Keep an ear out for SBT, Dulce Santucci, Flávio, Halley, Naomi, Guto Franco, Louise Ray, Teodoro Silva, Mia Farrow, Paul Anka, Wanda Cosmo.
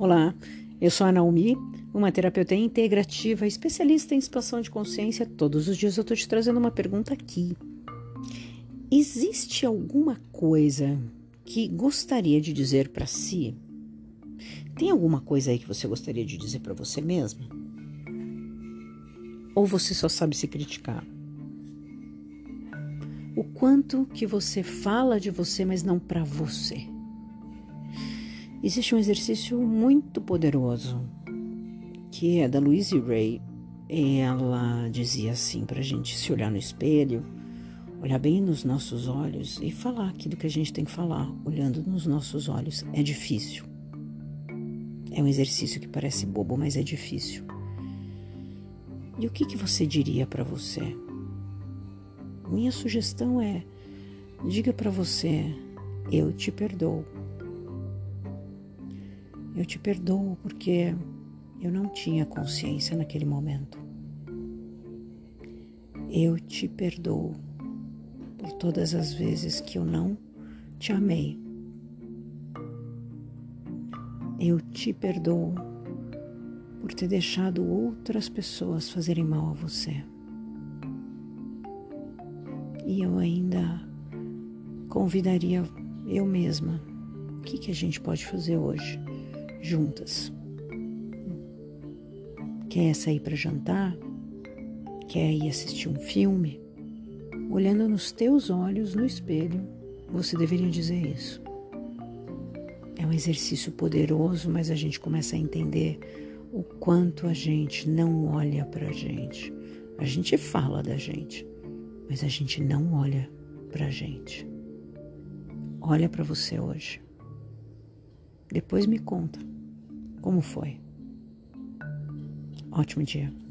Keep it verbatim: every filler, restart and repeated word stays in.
Olá, eu sou a Naomi, uma terapeuta integrativa, especialista em expansão de consciência. Todos os dias eu estou te trazendo uma pergunta aqui. Existe alguma coisa que gostaria de dizer para si? Tem alguma coisa aí que você gostaria de dizer para você mesma? Ou você só sabe se criticar? O quanto que você fala de você, mas não para você? Existe um exercício muito poderoso, que é da Louise Ray. Ela dizia assim pra gente se olhar no espelho, olhar bem nos nossos olhos e falar aquilo que a gente tem que falar, olhando nos nossos olhos. É difícil. É um exercício que parece bobo, mas é difícil. E o que que você diria pra você? Minha sugestão é, diga pra você, eu te perdoo. Eu te perdoo porque eu não tinha consciência naquele momento. Eu te perdoo por todas as vezes que eu não te amei. Eu te perdoo por ter deixado outras pessoas fazerem mal a você. E eu ainda convidaria eu mesma. O que que a gente pode fazer hoje? Juntas. Quer sair para jantar? Quer ir assistir um filme? Olhando nos teus olhos, no espelho, você deveria dizer isso. É um exercício poderoso, mas a gente começa a entender o quanto a gente não olha pra gente. A gente fala da gente, mas a gente não olha pra gente. Olha pra você hoje. Depois me conta como foi. Ótimo dia.